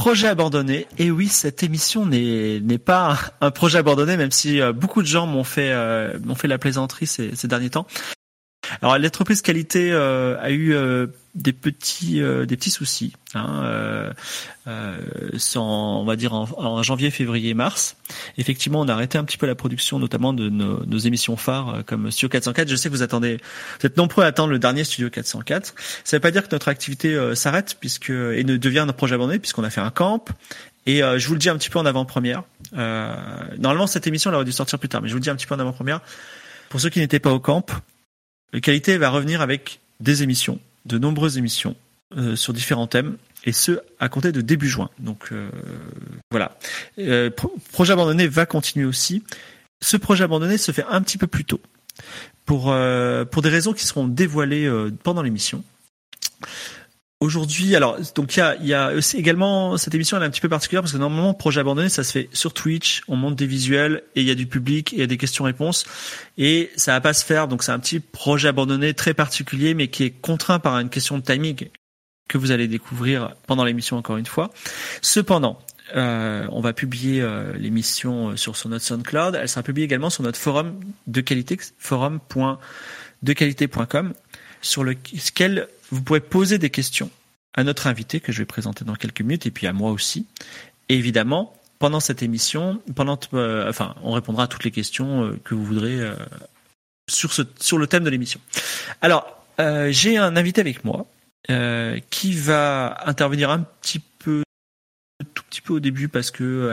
Projet abandonné. Et oui, cette émission n'est pas un projet abandonné, même si beaucoup de gens m'ont fait la plaisanterie ces derniers temps. Alors, l'entreprise qualité a eu des petits soucis, on va dire en janvier, février, mars. Effectivement, on a arrêté un petit peu la production, notamment de nos émissions phares comme Studio 404. Je sais que vous êtes nombreux à attendre le dernier Studio 404. Ça ne veut pas dire que notre activité s'arrête et ne devient un projet abandonné, puisqu'on a fait un camp. Et je vous le dis un petit peu en avant-première. Normalement, cette émission, elle aurait dû sortir plus tard, mais je vous le dis un petit peu en avant-première. Pour ceux qui n'étaient pas au camp, Qualité va revenir avec des émissions, de nombreuses émissions sur différents thèmes, et ce à compter de début juin. Donc voilà. Projet abandonné va continuer aussi. Ce projet abandonné se fait un petit peu plus tôt, pour des raisons qui seront dévoilées pendant l'émission. Aujourd'hui, alors donc il y a aussi également cette émission, elle est un petit peu particulière parce que normalement projet abandonné ça se fait sur Twitch, on monte des visuels et il y a du public et il y a des questions-réponses et ça va pas se faire, donc c'est un petit projet abandonné très particulier mais qui est contraint par une question de timing que vous allez découvrir pendant l'émission encore une fois. Cependant, on va publier l'émission sur notre SoundCloud, elle sera publiée également sur notre forum de qualité, forum.dequalité.com, sur lequel vous pouvez poser des questions à notre invité que je vais présenter dans quelques minutes et puis à moi aussi. Et évidemment, pendant cette émission, on répondra à toutes les questions que vous voudrez sur le thème de l'émission. Alors, j'ai un invité avec moi qui va intervenir un petit peu, tout petit peu au début parce que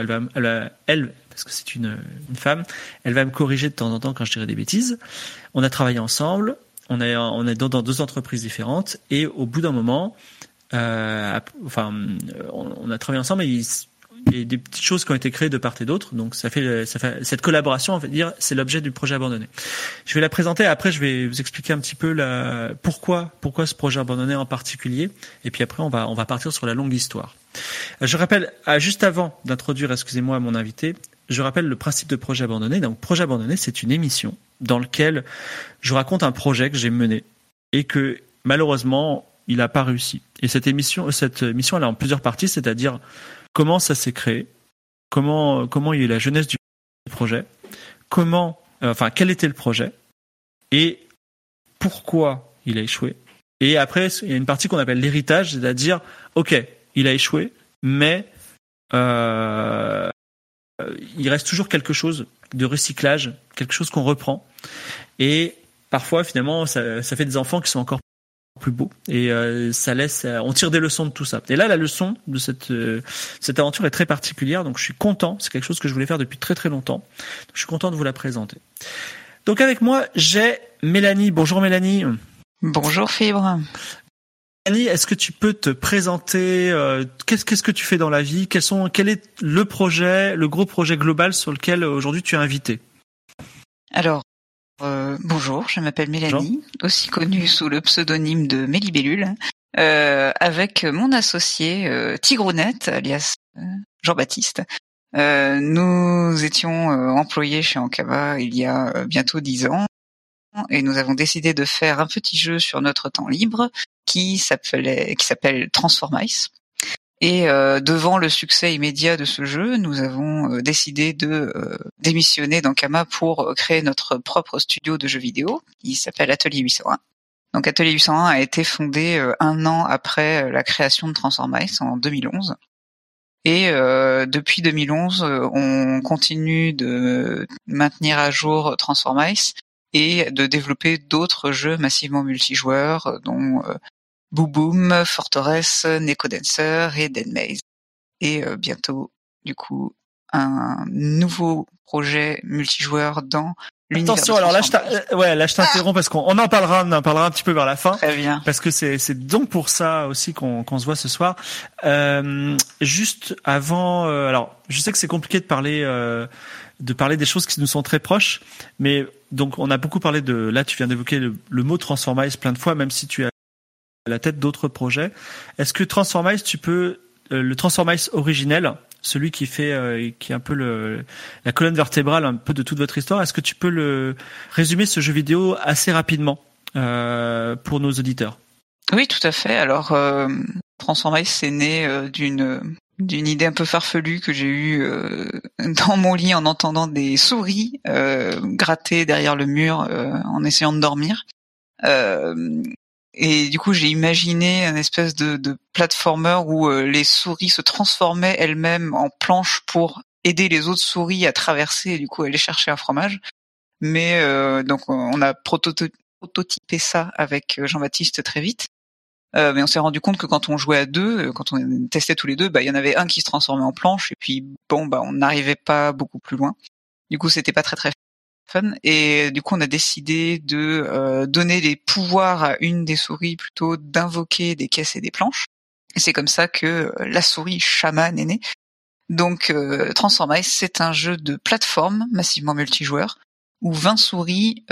parce que c'est une femme, elle va me corriger de temps en temps quand je dirai des bêtises. On a travaillé ensemble. On est dans deux entreprises différentes et au bout d'un moment, on a travaillé ensemble et il y a des petites choses qui ont été créées de part et d'autre. Donc ça fait cette collaboration, on va dire, c'est l'objet du projet abandonné. Je vais la présenter. Après, je vais vous expliquer un petit peu pourquoi ce projet abandonné en particulier. Et puis après, on va partir sur la longue histoire. Je rappelle, juste avant d'introduire, excusez-moi, mon invité. Je rappelle le principe de projet abandonné. Donc, projet abandonné, c'est une émission dans laquelle je raconte un projet que j'ai mené et que malheureusement, il n'a pas réussi. Et cette émission, elle est en plusieurs parties, c'est-à-dire comment ça s'est créé, comment il y a eu la jeunesse du projet, quel était le projet et pourquoi il a échoué. Et après, il y a une partie qu'on appelle l'héritage, c'est-à-dire, ok, il a échoué, mais il reste toujours quelque chose de recyclage, quelque chose qu'on reprend. Et parfois, finalement, ça fait des enfants qui sont encore plus beaux. Et on tire des leçons de tout ça. Et là, la leçon de cette aventure est très particulière. Donc, je suis content. C'est quelque chose que je voulais faire depuis très, très longtemps. Donc, je suis content de vous la présenter. Donc, avec moi, j'ai Mélanie. Bonjour, Mélanie. Bonjour, Fibre. Mélanie, est-ce que tu peux te présenter, qu'est-ce que tu fais dans la vie, quel est le projet, le gros projet global sur lequel aujourd'hui tu es invitée? Alors, bonjour, je m'appelle Mélanie, aussi connue sous le pseudonyme de Mélibélule, avec mon associé Tigrounette, alias Jean-Baptiste. Nous étions employés chez Ankama il y a bientôt 10 ans et nous avons décidé de faire un petit jeu sur notre temps libre qui s'appelle Transformice. Et devant le succès immédiat de ce jeu, nous avons décidé de démissionner d'Ankama pour créer notre propre studio de jeux vidéo qui s'appelle Atelier 801. Donc Atelier 801 a été fondé un an après la création de Transformice en 2011. Et depuis 2011, on continue de maintenir à jour Transformice et de développer d'autres jeux massivement multijoueurs dont Bouboum, Forteresse, Neko Dancer et Dead Maze. Et bientôt, du coup, un nouveau projet multijoueur dans l'univers. Attention, alors là je t'interromps parce qu'on en parlera, un petit peu vers la fin. Très bien. Parce que c'est donc pour ça aussi qu'on se voit ce soir. Juste avant, alors je sais que c'est compliqué de parler des choses qui nous sont très proches, mais donc on a beaucoup parlé là tu viens d'évoquer le mot Transformice plein de fois, même si tu as la tête d'autres projets. Est-ce que Transformice, tu peux le Transformice originel, celui qui est un peu la colonne vertébrale un peu de toute votre histoire, est-ce que tu peux le résumer ce jeu vidéo assez rapidement pour nos auditeurs? Oui, tout à fait. Alors Transformice, c'est né d'une d'une idée un peu farfelue que j'ai eue dans mon lit en entendant des souris gratter derrière le mur en essayant de dormir. Et du coup, j'ai imaginé une espèce de platformer où les souris se transformaient elles-mêmes en planches pour aider les autres souris à traverser et du coup aller chercher un fromage. Mais donc on a prototypé ça avec Jean-Baptiste très vite. Mais on s'est rendu compte que quand on jouait à deux, quand on testait tous les deux, bah il y en avait un qui se transformait en planche et puis bon bah on n'arrivait pas beaucoup plus loin. Du coup, c'était pas très très fun et du coup, on a décidé de donner les pouvoirs à une des souris plutôt d'invoquer des caisses et des planches. Et c'est comme ça que la souris chamane est née. Donc Transformice, c'est un jeu de plateforme massivement multijoueur où 20 souris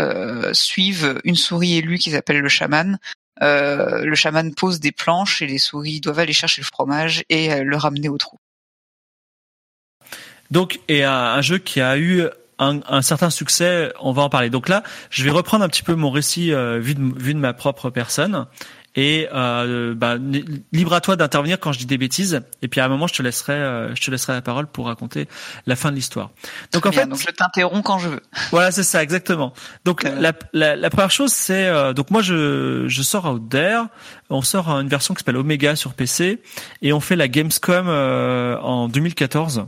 suivent une souris élue qui s'appelle le chaman. Le chaman pose des planches et les souris doivent aller chercher le fromage et le ramener au trou. Donc, et un jeu qui a eu un certain succès, on va en parler. Donc là, je vais reprendre un petit peu mon récit vu de ma propre personne. Et libre à toi d'intervenir quand je dis des bêtises. Et puis à un moment, je te laisserai la parole pour raconter la fin de l'histoire. Donc en fait, donc je t'interromps quand je veux. Voilà, c'est ça, exactement. Donc la première chose, c'est donc moi je sors Out There. On sort une version qui s'appelle Oméga sur PC et on fait la Gamescom en 2014.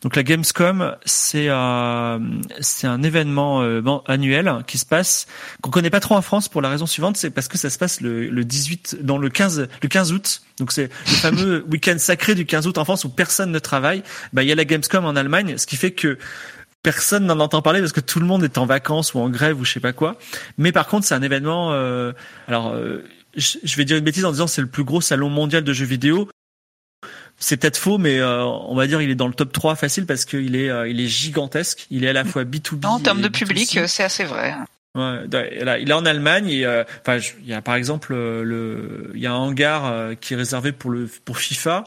Donc la Gamescom, c'est un événement annuel qui se passe, qu'on connaît pas trop en France pour la raison suivante, c'est parce que ça se passe le 15 août. Donc c'est le fameux week-end sacré du 15 août en France où personne ne travaille. Bah il y a la Gamescom en Allemagne, ce qui fait que personne n'en entend parler parce que tout le monde est en vacances ou en grève ou je sais pas quoi. Mais par contre, c'est un événement je vais dire une bêtise en disant c'est le plus gros salon mondial de jeux vidéo. C'est peut-être faux, mais on va dire il est dans le top 3 facile parce qu'il est gigantesque. Il est à la fois B2B. En termes de public, c'est assez vrai. Ouais, il est en Allemagne. Et, il y a par exemple il y a un hangar qui est réservé pour FIFA.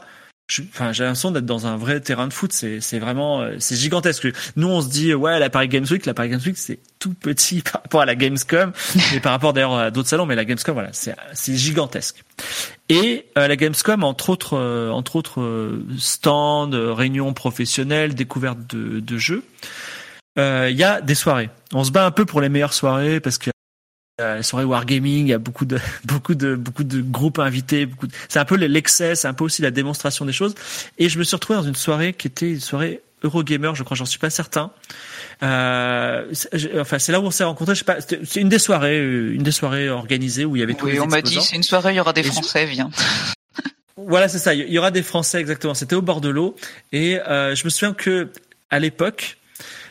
J'ai l'impression d'être dans un vrai terrain de foot. C'est vraiment c'est gigantesque. Nous on se dit ouais la Paris Games Week c'est tout petit par rapport à la Gamescom et par rapport d'ailleurs à d'autres salons, mais la Gamescom voilà c'est gigantesque. Et la Gamescom entre autres stands, réunions professionnelles, découvertes de jeux. Il y a des soirées. On se bat un peu pour les meilleures soirées parce que la soirée Wargaming, il y a beaucoup de groupes invités, c'est un peu l'excès, c'est un peu aussi la démonstration des choses. Et je me suis retrouvé dans une soirée qui était une soirée Eurogamer, je crois, j'en suis pas certain. C'est là où on s'est rencontrés, je sais pas, c'est une des soirées organisées où il y avait tous les exposants. Oui, on m'a dit, c'est une soirée, il y aura des Français, viens. Voilà, c'est ça, il y aura des Français, exactement. C'était au bord de l'eau. Et, je me souviens que, à l'époque,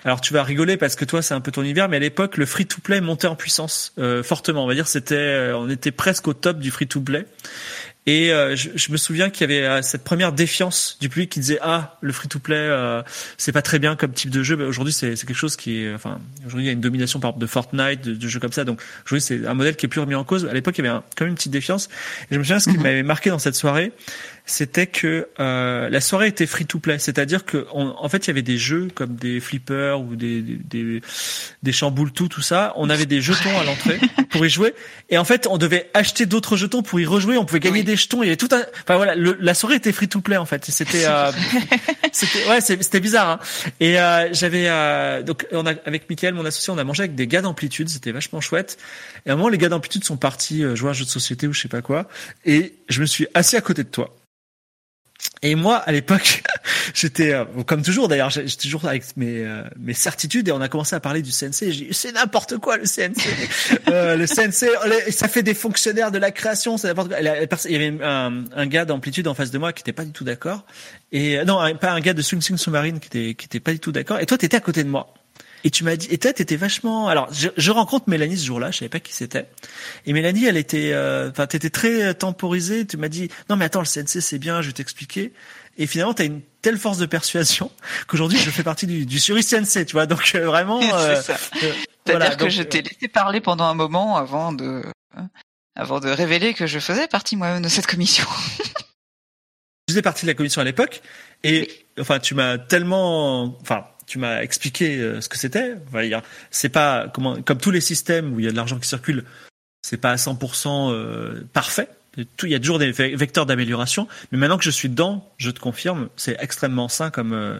alors tu vas rigoler parce que toi c'est un peu ton univers, mais à l'époque le free to play montait en puissance fortement. On va dire on était presque au top du free to play. Et je me souviens qu'il y avait cette première défiance du public qui disait le free to play c'est pas très bien comme type de jeu. Mais aujourd'hui c'est quelque chose qui est, aujourd'hui il y a une domination par exemple de Fortnite, de jeux comme ça. Donc aujourd'hui c'est un modèle qui est plus remis en cause. À l'époque il y avait quand même une petite défiance. Et je me souviens ce qui m'avait marqué dans cette soirée, c'était que la soirée était free to play, c'est-à-dire que en fait il y avait des jeux comme des flippers ou des chamboule-tout, tout ça. On avait des jetons à l'entrée pour y jouer et en fait on devait acheter d'autres jetons pour y rejouer. On pouvait gagner des jetons. Il y avait tout un. Enfin voilà, la soirée était free to play en fait. C'était bizarre. Hein. Et donc on a avec Mickaël, mon associé, on a mangé avec des gars d'Amplitude. C'était vachement chouette. Et à un moment les gars d'Amplitude sont partis jouer à un jeu de société ou je sais pas quoi. Et je me suis assis à côté de toi. Et moi, à l'époque, j'étais comme toujours d'ailleurs, j'étais toujours avec mes certitudes et on a commencé à parler du CNC. J'ai dit, c'est n'importe quoi le CNC. Le CNC, ça fait des fonctionnaires de la création, c'est n'importe quoi. Il y avait un gars d'Amplitude en face de moi qui était pas du tout d'accord. Et non, pas un gars de Swing Submarine qui était pas du tout d'accord. Et toi, t'étais à côté de moi. Et tu m'as dit, et toi, t'étais vachement. Alors, je rencontre Mélanie ce jour-là. Je savais pas qui c'était. Et Mélanie, elle était, t'étais très temporisée. Tu m'as dit, non mais attends, le CNC c'est bien. Je vais t'expliquer. Et finalement, t'as une telle force de persuasion qu'aujourd'hui, je fais partie du jury CNC. Tu vois, donc vraiment. C'est ça. C'est-à-dire que je t'ai laissé parler pendant un moment avant de révéler que je faisais partie moi-même de cette commission. Je faisais partie de la commission à l'époque. Et tu m'as tellement, tu m'as expliqué ce que c'était. C'est pas comme tous les systèmes où il y a de l'argent qui circule, c'est pas à 100% parfait. Il y a toujours des vecteurs d'amélioration, mais maintenant que je suis dedans, je te confirme, c'est extrêmement sain comme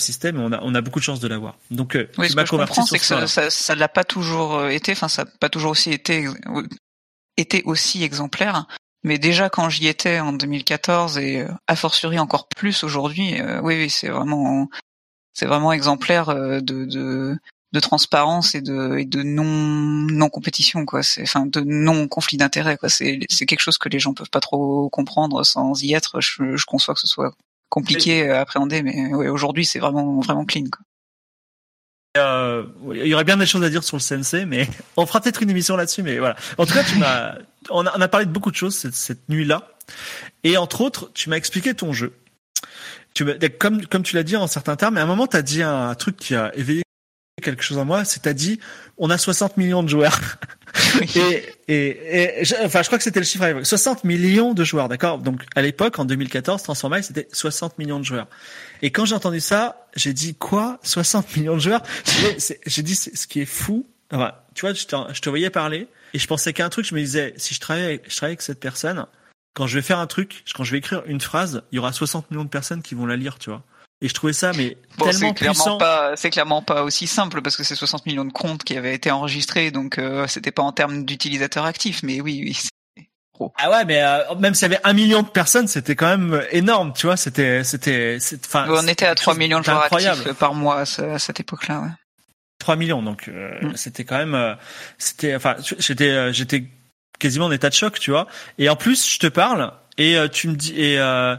système. On a beaucoup de chance de l'avoir. Donc, oui, ce que je comprends, c'est que ça l'a pas toujours été. Enfin, ça n'a pas toujours aussi été aussi exemplaire. Mais déjà quand j'y étais en 2014 et a fortiori encore plus aujourd'hui, oui, c'est vraiment exemplaire de transparence et de non compétition, quoi. C'est, enfin, de non conflit d'intérêt, quoi. C'est quelque chose que les gens peuvent pas trop comprendre sans y être. Je conçois que ce soit compliqué à appréhender, mais ouais, aujourd'hui c'est vraiment clean, quoi. Il y aurait bien des choses à dire sur le CNC, mais on fera peut-être une émission là-dessus. Mais voilà. En tout cas, on a parlé de beaucoup de choses cette nuit-là, et entre autres, tu m'as expliqué ton jeu. Comme tu l'as dit en certains termes, mais à un moment, t'as dit un truc qui a éveillé quelque chose en moi, c'est t'as dit on a 60 millions de joueurs. Oui. Enfin, je crois que c'était le chiffre à l'époque. 60 millions de joueurs, d'accord? Donc, à l'époque, en 2014, Transformice, c'était 60 millions de joueurs. Et quand j'ai entendu ça, j'ai dit, quoi? 60 millions de joueurs? J'ai dit, ce qui est fou. Enfin, tu vois, je te voyais parler et je pensais qu'à un truc, je me disais, si je travaille avec cette personne, quand je vais faire un truc, quand je vais écrire une phrase, il y aura 60 millions de personnes qui vont la lire, tu vois. Et je trouvais ça, mais tellement puissant. C'est clairement pas aussi simple parce que c'est 60 millions de comptes qui avaient été enregistrés, donc c'était pas en termes d'utilisateurs actifs, mais oui, c'est gros. Ah ouais, mais même s'il y avait 1 million de personnes, c'était quand même énorme, tu vois. On était à 3 millions de joueurs actifs par mois à cette époque-là, ouais. 3 millions, donc c'était quand même, j'étais quasiment en état de choc, tu vois. Et en plus, je te parle et tu me dis en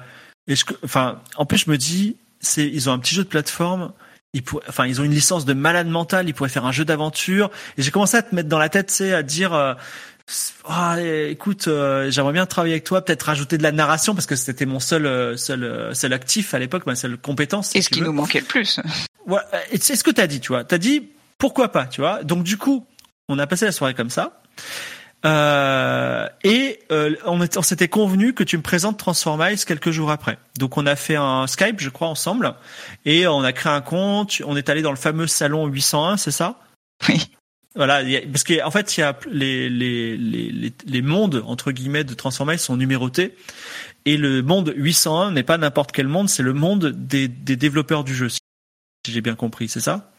plus je me dis. Ils ont un petit jeu de plateforme. Ils ont une licence de malade mental. Ils pourraient faire un jeu d'aventure. Et j'ai commencé à te mettre dans la tête, à dire, écoute, j'aimerais bien travailler avec toi, peut-être rajouter de la narration parce que c'était mon seul actif à l'époque, ma seule compétence. Et ce qui nous manquait le plus. Voilà. Et c'est ce que t'as dit, tu vois. T'as dit pourquoi pas, tu vois. Donc du coup, on a passé la soirée comme ça. On s'était convenu que tu me présentes Transformice quelques jours après. Donc on a fait un Skype, je crois, ensemble, et on a créé un compte. On est allé dans le fameux salon 801, c'est ça ? Oui. Voilà, parce qu'en fait, il y a les mondes entre guillemets de Transformice sont numérotés, et le monde 801 n'est pas n'importe quel monde, c'est le monde des développeurs du jeu, si j'ai bien compris, c'est ça ?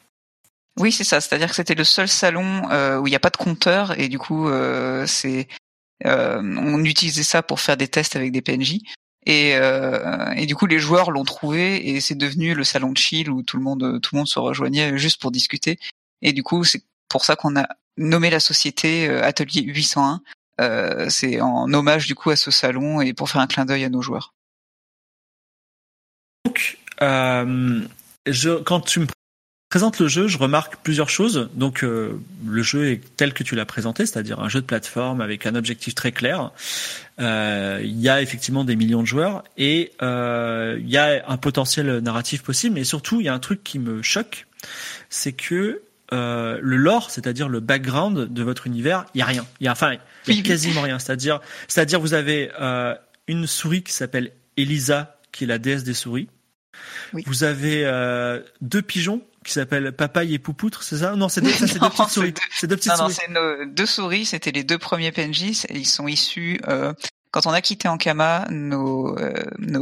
Oui, c'est ça. C'est-à-dire que c'était le seul salon où il n'y a pas de compteur et du coup, on utilisait ça pour faire des tests avec des PNJ et du coup, les joueurs l'ont trouvé et c'est devenu le salon de chill où tout le monde se rejoignait juste pour discuter. Et du coup, c'est pour ça qu'on a nommé la société Atelier 801. C'est en hommage du coup à ce salon et pour faire un clin d'œil à nos joueurs. Donc, quand tu me présente le jeu, je remarque plusieurs choses. Donc, le jeu est tel que tu l'as présenté, c'est-à-dire un jeu de plateforme avec un objectif très clair. Il y a effectivement des millions de joueurs et il y a un potentiel narratif possible. Mais surtout, il y a un truc qui me choque, c'est que le lore, c'est-à-dire le background de votre univers, il y a rien. Il y a quasiment rien. C'est-à-dire, vous avez une souris qui s'appelle Elisa, qui est la déesse des souris. Oui. Vous avez deux pigeons qui s'appellent Papaye et Poupoutre, c'est ça ? Non, c'est deux petites souris. C'est nos deux souris, c'était les deux premiers PNJ. Ils sont issus, quand on a quitté Ankama, nos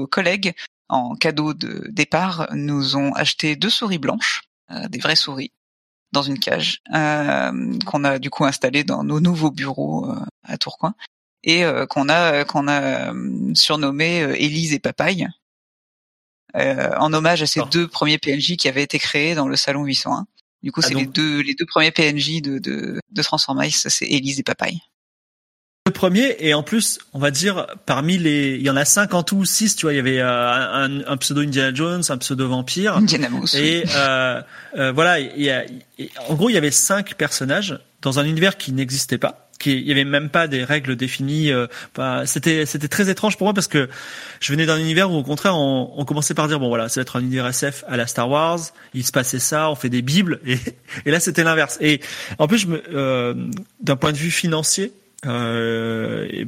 collègues, en cadeau de départ, nous ont acheté 2 souris blanches, des vraies souris, dans une cage, qu'on a du coup installée dans nos nouveaux bureaux à Tourcoing, et qu'on a surnommé Élise et Papaye. En hommage à ces deux premiers PNJ qui avaient été créés dans le salon 801. Du coup, c'est les deux premiers PNJ de Transformice, c'est Élise et Papaye. Le premier, et en plus, on va dire, parmi il y en a 5 en tout, 6, tu vois, il y avait un pseudo Indiana Jones, un pseudo vampire. Indiana Mouse. Et voilà, en gros, il y avait 5 personnages dans un univers qui n'existait pas. Il y avait même pas des règles définies. C'était très étrange pour moi parce que je venais d'un univers où au contraire on commençait par dire bon voilà, ça va être un univers SF à la Star Wars, il se passait ça, on fait des bibles et là c'était l'inverse. Et en plus d'un point de vue financier et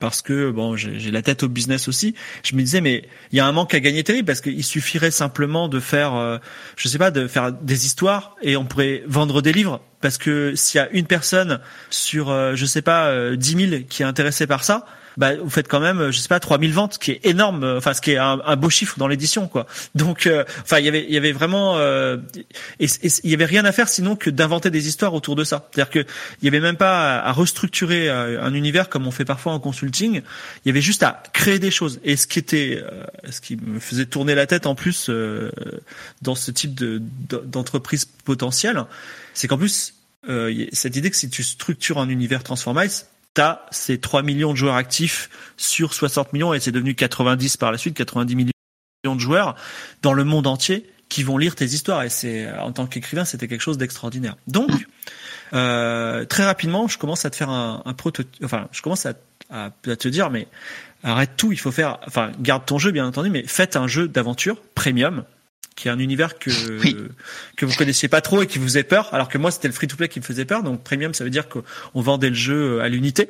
parce que bon j'ai la tête au business aussi, je me disais mais il y a un manque à gagner terrible parce qu'il suffirait simplement de faire de faire des histoires et on pourrait vendre des livres. Parce que s'il y a une personne sur, 10 000 qui est intéressée par ça, bah vous faites quand même, je sais pas, 3000 ventes, qui est énorme, enfin ce qui est un beau chiffre dans l'édition, quoi. Donc enfin il y avait vraiment et il y avait rien à faire sinon que d'inventer des histoires autour de ça. C'est-à-dire que il y avait même pas à restructurer un univers comme on fait parfois en consulting, il y avait juste à créer des choses. Et ce qui me faisait tourner la tête en plus dans ce type d'entreprise potentielle, c'est qu'en plus cette idée que si tu structures un univers Transformice, t'as ces 3 millions de joueurs actifs sur 60 millions et c'est devenu 90 par la suite, 90 millions de joueurs dans le monde entier qui vont lire tes histoires. Et c'est, en tant qu'écrivain, c'était quelque chose d'extraordinaire. Donc, très rapidement, je commence à te faire un prototype, enfin, je commence à te dire, mais arrête tout, il faut faire, enfin, garde ton jeu, bien entendu, mais faites un jeu d'aventure premium, qui est un univers que vous connaissiez pas trop et qui vous faisait peur, alors que moi c'était le free-to-play qui me faisait peur. Donc premium, ça veut dire qu'on vendait le jeu à l'unité.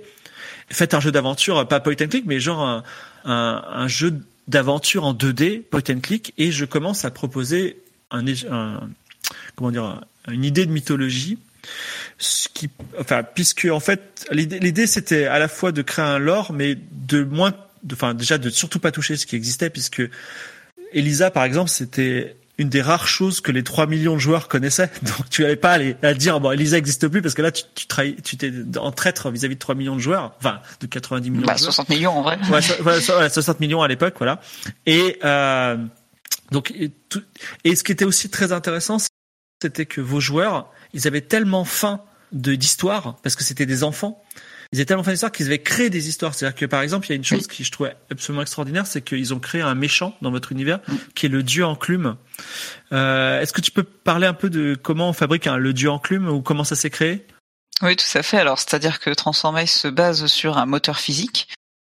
Faites un jeu d'aventure, pas point and click, mais genre un jeu d'aventure en 2D point and click. Et je commence à proposer une idée de mythologie. Puisque en fait l'idée c'était à la fois de créer un lore, mais de surtout pas toucher ce qui existait, puisque Elisa, par exemple, c'était une des rares choses que les 3 millions de joueurs connaissaient. Donc, tu n'allais pas aller à dire, bon, Elisa n'existe plus, parce que là, tu trahis, tu t'es en traître vis-à-vis de 3 millions de joueurs. Enfin, de 90 millions de joueurs. 60 millions, en vrai. Ouais, 60 millions à l'époque, voilà. Et, ce qui était aussi très intéressant, c'était que vos joueurs, ils avaient tellement faim d'histoire, parce que c'était des enfants. Ils étaient tellement fans d'histoires qu'ils avaient créé des histoires. C'est-à-dire que, par exemple, il y a une chose qui, je trouvais absolument extraordinaire, c'est qu'ils ont créé un méchant dans votre univers, qui est le dieu enclume. Est-ce que tu peux parler un peu de comment on fabrique le dieu enclume, ou comment ça s'est créé? Oui, tout à fait. Alors, c'est-à-dire que Transformice se base sur un moteur physique.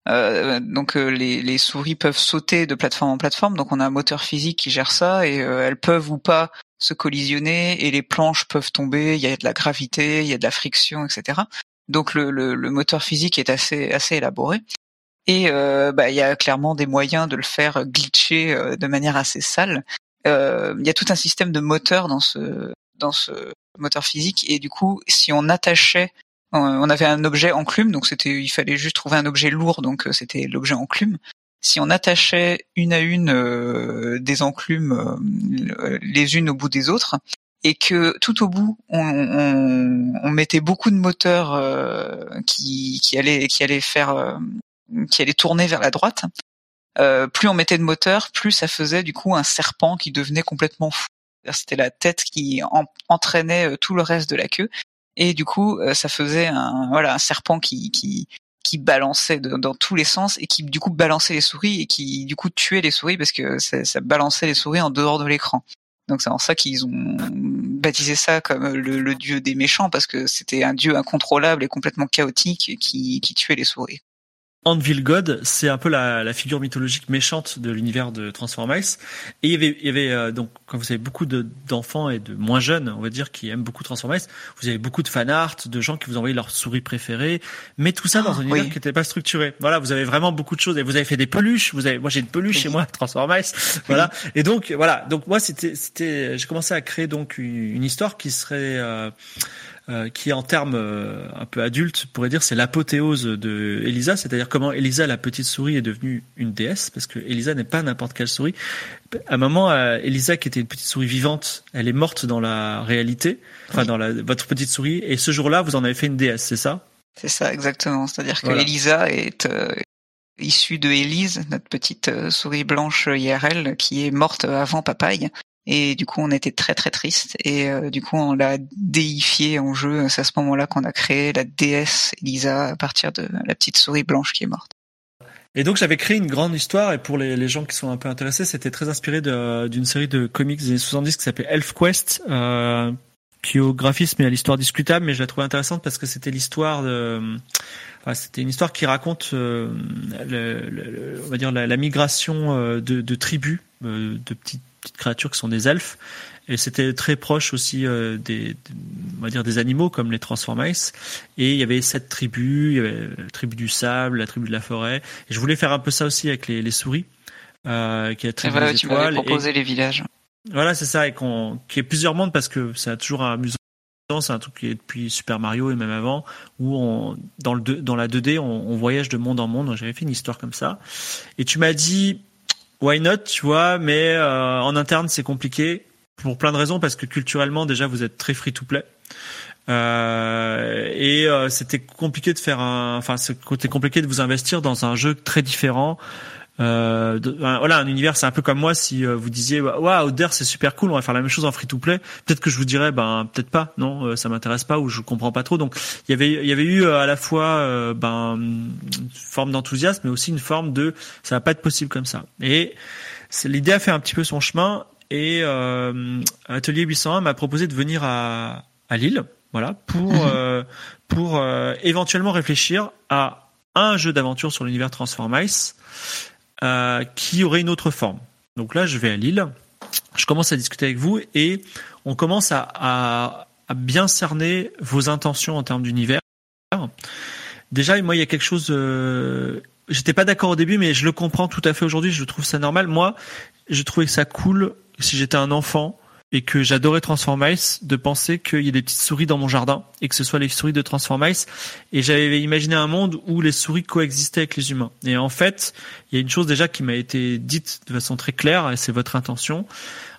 Les souris peuvent sauter de plateforme en plateforme. Donc, on a un moteur physique qui gère ça, et elles peuvent ou pas se collisionner, et les planches peuvent tomber. Il y a de la gravité, il y a de la friction, etc. Donc le moteur physique est assez élaboré, et y a clairement des moyens de le faire glitcher de manière assez sale. Il y a tout un système de moteur dans ce moteur physique, et du coup si on attachait, on avait un objet enclume, donc il fallait juste trouver un objet lourd, donc c'était l'objet enclume. Si on attachait une à une des enclumes, les unes au bout des autres, et que tout au bout on mettait beaucoup de moteurs qui allaient tourner vers la droite. Plus on mettait de moteurs, plus ça faisait du coup un serpent qui devenait complètement fou. C'était la tête qui entraînait tout le reste de la queue, et du coup ça faisait un serpent qui balançait dans tous les sens, et qui du coup balançait les souris, et qui du coup tuait les souris, parce que ça balançait les souris en dehors de l'écran. Donc c'est en ça qu'ils ont baptisé ça comme le dieu des méchants, parce que c'était un dieu incontrôlable et complètement chaotique qui tuait les souris. Anvil God, c'est un peu la figure mythologique méchante de l'univers de Transformice. Et il y avait donc, quand vous avez beaucoup d'enfants et de moins jeunes, on va dire, qui aiment beaucoup Transformice, vous avez beaucoup de fan art, de gens qui vous envoyaient leurs souris préférées, mais tout ça dans un univers qui n'était pas structuré. Voilà, vous avez vraiment beaucoup de choses, et vous avez fait des peluches. Moi j'ai une peluche chez moi, Transformice. Voilà. Et donc voilà. Donc moi j'ai commencé à créer donc une histoire qui serait qui en termes un peu adultes pourrait dire c'est l'apothéose de Elisa, c'est-à-dire comment Elisa la petite souris est devenue une déesse, parce que Elisa n'est pas n'importe quelle souris. À un moment, Elisa qui était une petite souris vivante, elle est morte dans la réalité, enfin dans votre petite souris, et ce jour-là vous en avez fait une déesse, c'est ça? C'est ça, exactement, c'est-à-dire que Elisa est issue de Élise, notre petite souris blanche IRL qui est morte avant Papaye. Et du coup, on était très très triste, et du coup, on l'a déifiée en jeu. C'est à ce moment-là qu'on a créé la déesse Elisa à partir de la petite souris blanche qui est morte. Et donc, j'avais créé une grande histoire, et pour les gens qui sont un peu intéressés, c'était très inspiré d'une série de comics des années 70 qui s'appelait Elf Quest, qui au graphisme et à l'histoire discutable, mais je la trouvais intéressante parce que c'était l'histoire de... C'était une histoire qui raconte, on va dire, la migration de tribus, de petites créatures qui sont des elfes, et c'était très proche aussi on va dire des animaux comme les Transformice. Et il y avait 7 tribus, il y avait la tribu du sable, la tribu de la forêt, et je voulais faire un peu ça aussi avec les souris, qui a très voilà, tu m'avais proposé les villages, voilà c'est ça, et qu'il y ait plusieurs mondes, parce que c'est toujours amusant c'est un truc qui est depuis Super Mario et même avant, où dans la 2D, on voyage de monde en monde. J'avais fait une histoire comme ça. Et tu m'as dit, why not, tu vois, mais en interne, c'est compliqué pour plein de raisons, parce que culturellement, déjà, vous êtes très free-to-play. C'était compliqué de faire c'était compliqué de vous investir dans un jeu très différent. Un univers, c'est un peu comme moi, si vous disiez waouh, Out There c'est super cool, on va faire la même chose en free to play, peut-être que je vous dirais peut-être pas, non, ça m'intéresse pas ou je comprends pas trop. Donc il y avait eu à la fois une forme d'enthousiasme, mais aussi une forme de ça va pas être possible comme ça. Et l'idée a fait un petit peu son chemin, et Atelier 801 m'a proposé de venir à Lille, voilà, pour éventuellement réfléchir à un jeu d'aventure sur l'univers Transformice qui aurait une autre forme. Donc là, je vais à Lille, je commence à discuter avec vous et on commence à bien cerner vos intentions en termes d'univers. Déjà, moi, il y a quelque chose... j'étais pas d'accord au début, mais je le comprends tout à fait aujourd'hui, je trouve ça normal. Moi, je trouvais ça cool, si j'étais un enfant... et que j'adorais Transformice, de penser qu'il y a des petites souris dans mon jardin et que ce soit les souris de Transformice. Et j'avais imaginé un monde où les souris coexistaient avec les humains. Et en fait, il y a une chose déjà qui m'a été dite de façon très claire, et c'est votre intention.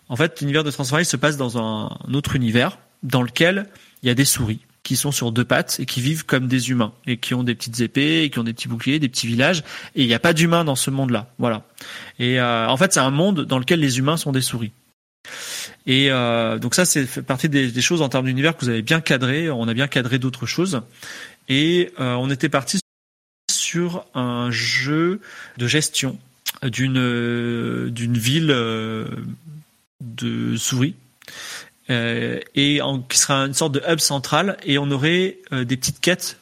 En fait, l'univers de Transformice se passe dans un autre univers dans lequel il y a des souris qui sont sur deux pattes et qui vivent comme des humains et qui ont des petites épées et qui ont des petits boucliers, des petits villages, et il n'y a pas d'humains dans ce monde-là. Voilà. Et en fait, c'est un monde dans lequel les humains sont des souris. Et donc ça, c'est fait partie des choses en termes d'univers que vous avez bien cadré. On a bien cadré d'autres choses. Et on était parti sur un jeu de gestion d'une ville de souris, qui sera une sorte de hub central. Et on aurait des petites quêtes.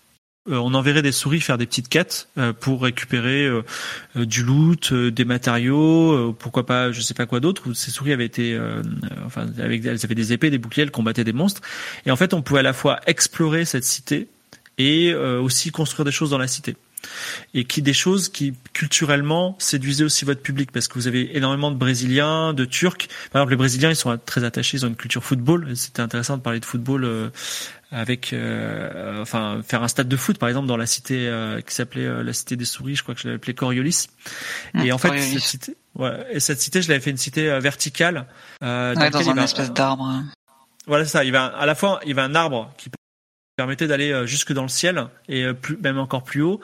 On enverrait des souris faire des petites quêtes pour récupérer du loot, des matériaux, pourquoi pas, je sais pas quoi d'autre. Ces souris avaient été, elles avaient des épées, des boucliers, elles combattaient des monstres. Et en fait, on pouvait à la fois explorer cette cité et aussi construire des choses dans la cité. Et des choses qui culturellement séduisaient aussi votre public, parce que vous avez énormément de Brésiliens, de Turcs. Par exemple, les Brésiliens, ils sont très attachés, ils ont une culture football. C'était intéressant de parler de football avec, faire un stade de foot par exemple dans la cité qui s'appelait la cité des souris. Je crois que je l'avais appelée Coriolis. Et en fait, cette cité, je l'avais fait une cité verticale dans une espèce d'arbre. Voilà, c'est ça. Il y avait un arbre qui permettait d'aller jusque dans le ciel et même encore plus haut.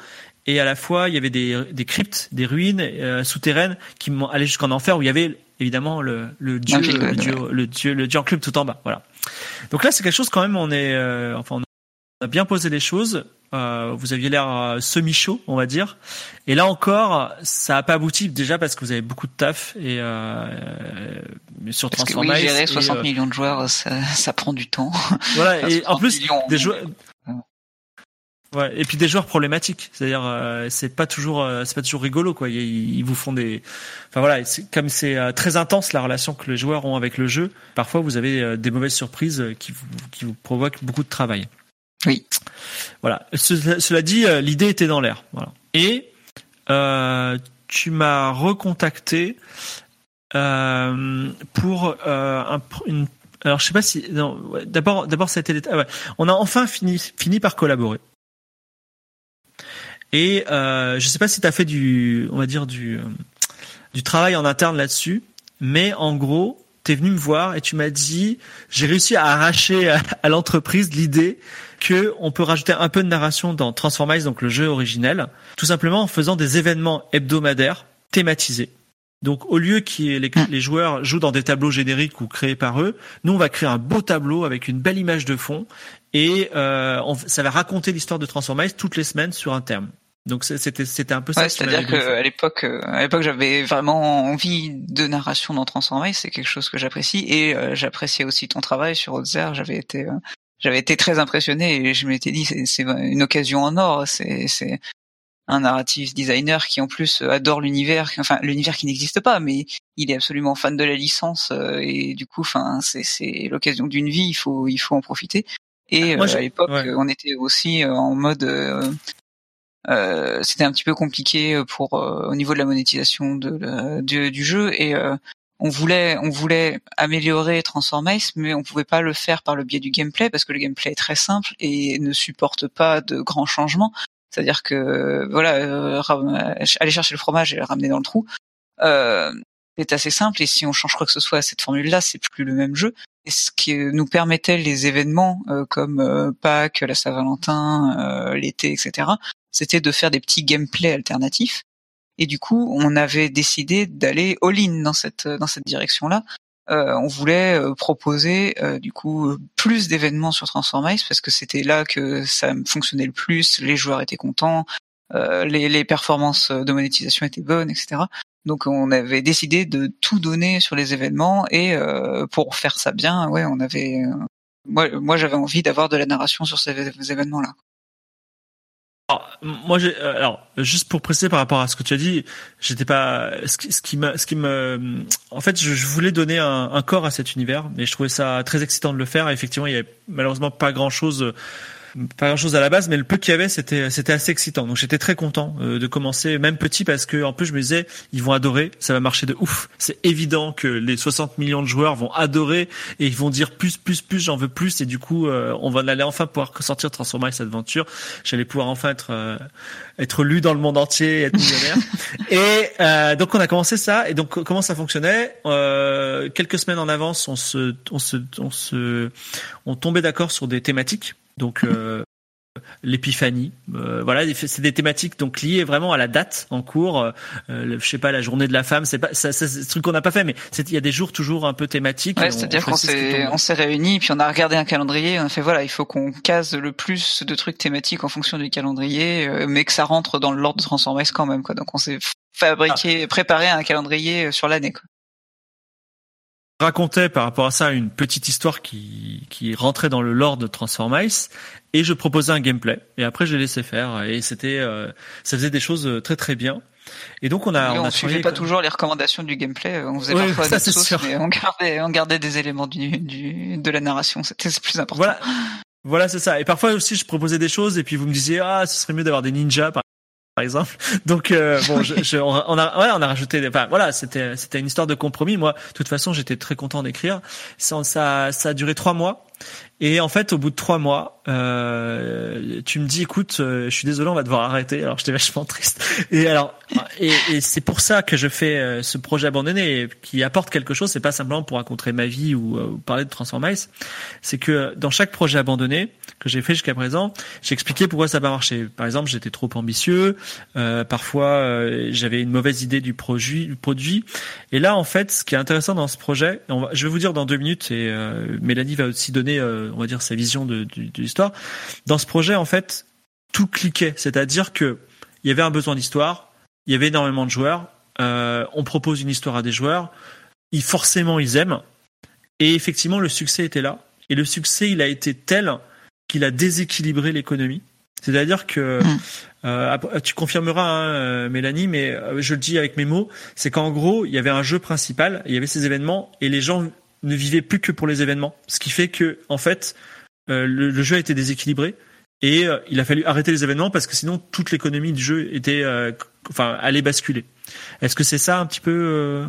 Et à la fois, il y avait des cryptes, des ruines souterraines qui allaient jusqu'en enfer, où il y avait évidemment le dieu enclume tout en bas. Voilà. Donc là, c'est quelque chose quand même. On a bien posé les choses. Vous aviez l'air semi-chaud, on va dire. Et là encore, ça n'a pas abouti, déjà parce que vous avez beaucoup de taf et sur Transformice. Parce que gérer 60 millions de joueurs, ça prend du temps. Voilà. Enfin, et en plus, des joueurs. Ouais, et puis des joueurs problématiques, c'est-à-dire c'est pas toujours rigolo, quoi. Ils vous font des, comme c'est très intense la relation que les joueurs ont avec le jeu. Parfois, vous avez des mauvaises surprises qui vous provoquent beaucoup de travail. Oui. Voilà. Cela dit, l'idée était dans l'air. Voilà. Et tu m'as recontacté pour une. Alors, je sais pas si. Non, ouais, d'abord, ça a été. On a enfin fini par collaborer. Et je sais pas si t'as fait du travail en interne là-dessus, mais en gros, t'es venu me voir et tu m'as dit, j'ai réussi à arracher à l'entreprise l'idée que on peut rajouter un peu de narration dans Transformice, donc le jeu originel, tout simplement en faisant des événements hebdomadaires thématisés. Donc au lieu que les joueurs jouent dans des tableaux génériques ou créés par eux, nous on va créer un beau tableau avec une belle image de fond et ça va raconter l'histoire de Transformice toutes les semaines sur un thème. Donc c'était un peu ça. Ouais, c'est-à-dire qu'à l'époque j'avais vraiment envie de narration dans Transformice, c'est quelque chose que j'apprécie, et j'appréciais aussi ton travail sur Out There. J'avais été très impressionné et je m'étais dit c'est une occasion en or, c'est un narrative designer qui en plus adore l'univers, enfin l'univers qui n'existe pas, mais il est absolument fan de la licence et du coup, enfin c'est l'occasion d'une vie, il faut en profiter. Et moi, à l'époque, on était aussi en mode c'était un petit peu compliqué pour au niveau de la monétisation du jeu, et on voulait améliorer Transformice, mais on pouvait pas le faire par le biais du gameplay, parce que le gameplay est très simple et ne supporte pas de grands changements. C'est-à-dire que voilà, aller chercher le fromage et le ramener dans le trou, c'est assez simple, et si on change quoi que ce soit à cette formule-là, c'est plus le même jeu. Et ce qui nous permettait les événements comme Pâques, la Saint-Valentin, l'été, etc., c'était de faire des petits gameplays alternatifs. Et du coup, on avait décidé d'aller all-in dans cette direction-là. On voulait proposer du coup plus d'événements sur Transformice, parce que c'était là que ça fonctionnait le plus, les joueurs étaient contents, les performances de monétisation étaient bonnes, etc. Donc on avait décidé de tout donner sur les événements, et pour faire ça bien, ouais, on avait moi j'avais envie d'avoir de la narration sur ces événements-là. Alors, juste pour préciser par rapport à ce que tu as dit, j'étais pas, en fait, je voulais donner un corps à cet univers, mais je trouvais ça très excitant de le faire. Et effectivement, il y avait malheureusement pas grand chose à la base, mais le peu qu'il y avait, c'était assez excitant. Donc j'étais très content de commencer, même petit, parce que en plus je me disais, ils vont adorer, ça va marcher de ouf. C'est évident que les 60 millions de joueurs vont adorer, et ils vont dire plus, j'en veux plus, et du coup on va aller enfin pouvoir sortir Transformice Adventure. J'allais pouvoir enfin être lu dans le monde entier, être millionnaire. Et donc on a commencé ça, et donc comment ça fonctionnait, quelques semaines en avance, on tombait d'accord sur des thématiques. Donc l'épiphanie, voilà, c'est des thématiques donc liées vraiment à la date en cours. Je sais pas, la journée de la femme, c'est pas ça, c'est ce truc qu'on n'a pas fait, mais il y a des jours toujours un peu thématiques. Ouais, c'est-à-dire qu'on s'est réunis, puis on a regardé un calendrier, on a fait voilà, il faut qu'on case le plus de trucs thématiques en fonction du calendrier, mais que ça rentre dans l'ordre de Transformice quand même, quoi. Donc on s'est préparé un calendrier sur l'année, quoi. Racontais par rapport à ça une petite histoire qui rentrait dans le lore de Transformice, et je proposais un gameplay, et après je l'ai laissé faire, et c'était ça faisait des choses très très bien. Et donc on a suivait pas toujours les recommandations du gameplay, on faisait parfois ça, des sauces, mais on gardait des éléments de la narration, c'était plus important. Voilà, c'est ça. Et parfois aussi je proposais des choses, et puis vous me disiez ce serait mieux d'avoir des ninjas par exemple. Donc bon, on a rajouté c'était une histoire de compromis. Moi, de toute façon, j'étais très content d'écrire. Ça a duré 3 mois. Et en fait, au bout de 3 mois, tu me dis, écoute, je suis désolé, on va devoir arrêter. Alors, j'étais vachement triste. Et c'est pour ça que je fais ce projet abandonné, qui apporte quelque chose. C'est pas simplement pour raconter ma vie ou parler de Transformice. C'est que dans chaque projet abandonné que j'ai fait jusqu'à présent, j'ai expliqué pourquoi ça n'a pas marché. Par exemple, j'étais trop ambitieux. Parfois, j'avais une mauvaise idée du produit. Et là, en fait, ce qui est intéressant dans ce projet, je vais vous dire dans 2 minutes, et Mélanie va aussi donner on va dire sa vision de l'histoire. Dans ce projet, en fait, tout cliquait, c'est-à-dire que il y avait un besoin d'histoire, il y avait énormément de joueurs, on propose une histoire à des joueurs, forcément ils aiment, et effectivement le succès était là, et le succès il a été tel qu'il a déséquilibré l'économie. C'est-à-dire que tu confirmeras, hein, Mélanie, mais je le dis avec mes mots, c'est qu'en gros il y avait un jeu principal, il y avait ces événements, et les gens ne vivait plus que pour les événements, ce qui fait que en fait le jeu a été déséquilibré, et il a fallu arrêter les événements parce que sinon toute l'économie du jeu était allait basculer. Est-ce que c'est ça un petit peu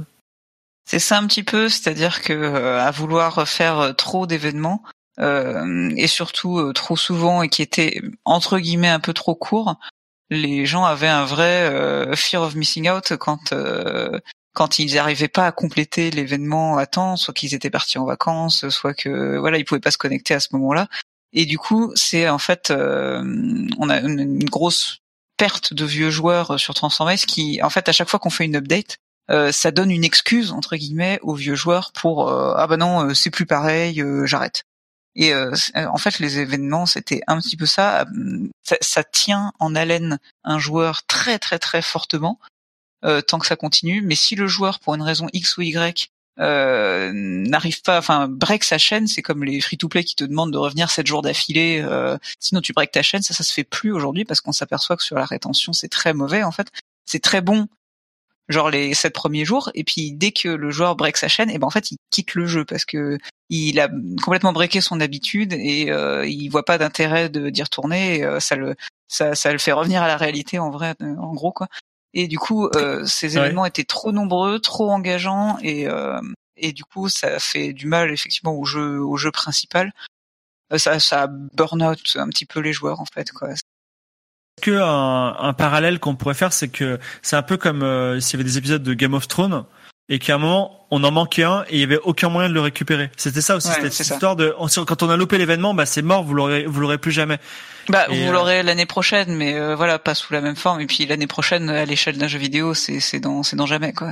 C'est ça un petit peu, c'est-à-dire que à vouloir faire trop d'événements et surtout trop souvent, et qui étaient entre guillemets un peu trop courts, les gens avaient un vrai fear of missing out quand ils n'arrivaient pas à compléter l'événement à temps, soit qu'ils étaient partis en vacances, soit que voilà, ils pouvaient pas se connecter à ce moment-là. Et du coup, c'est en fait on a une grosse perte de vieux joueurs sur Transformice, qui en fait à chaque fois qu'on fait une update, ça donne une excuse entre guillemets aux vieux joueurs pour ah bah non, c'est plus pareil, j'arrête. Et en fait les événements, c'était un petit peu ça tient en haleine un joueur très très très fortement. Tant que ça continue, mais si le joueur pour une raison X ou Y n'arrive pas, enfin break sa chaîne, c'est comme les free-to-play qui te demandent de revenir 7 jours d'affilée, sinon tu break ta chaîne, ça se fait plus aujourd'hui, parce qu'on s'aperçoit que sur la rétention c'est très mauvais en fait, c'est très bon genre les 7 premiers jours, et puis dès que le joueur break sa chaîne, et ben en fait il quitte le jeu parce que il a complètement breaké son habitude, et il voit pas d'intérêt d'y retourner, et ça le fait revenir à la réalité en vrai, en gros quoi. Et du coup, ces événements étaient trop nombreux, trop engageants, et du coup, ça fait du mal effectivement au jeu principal. Ça burn out un petit peu les joueurs en fait, quoi. Que un parallèle qu'on pourrait faire, c'est que c'est un peu comme s'il y avait des épisodes de Game of Thrones et qu'à un moment on en manquait un et il y avait aucun moyen de le récupérer. C'était ça aussi, c'était cette histoire de quand on a loupé l'événement, bah c'est mort, vous l'aurez plus jamais. Bah et vous l'aurez l'année prochaine, mais voilà, pas sous la même forme. Et puis l'année prochaine à l'échelle d'un jeu vidéo, c'est dans jamais, quoi.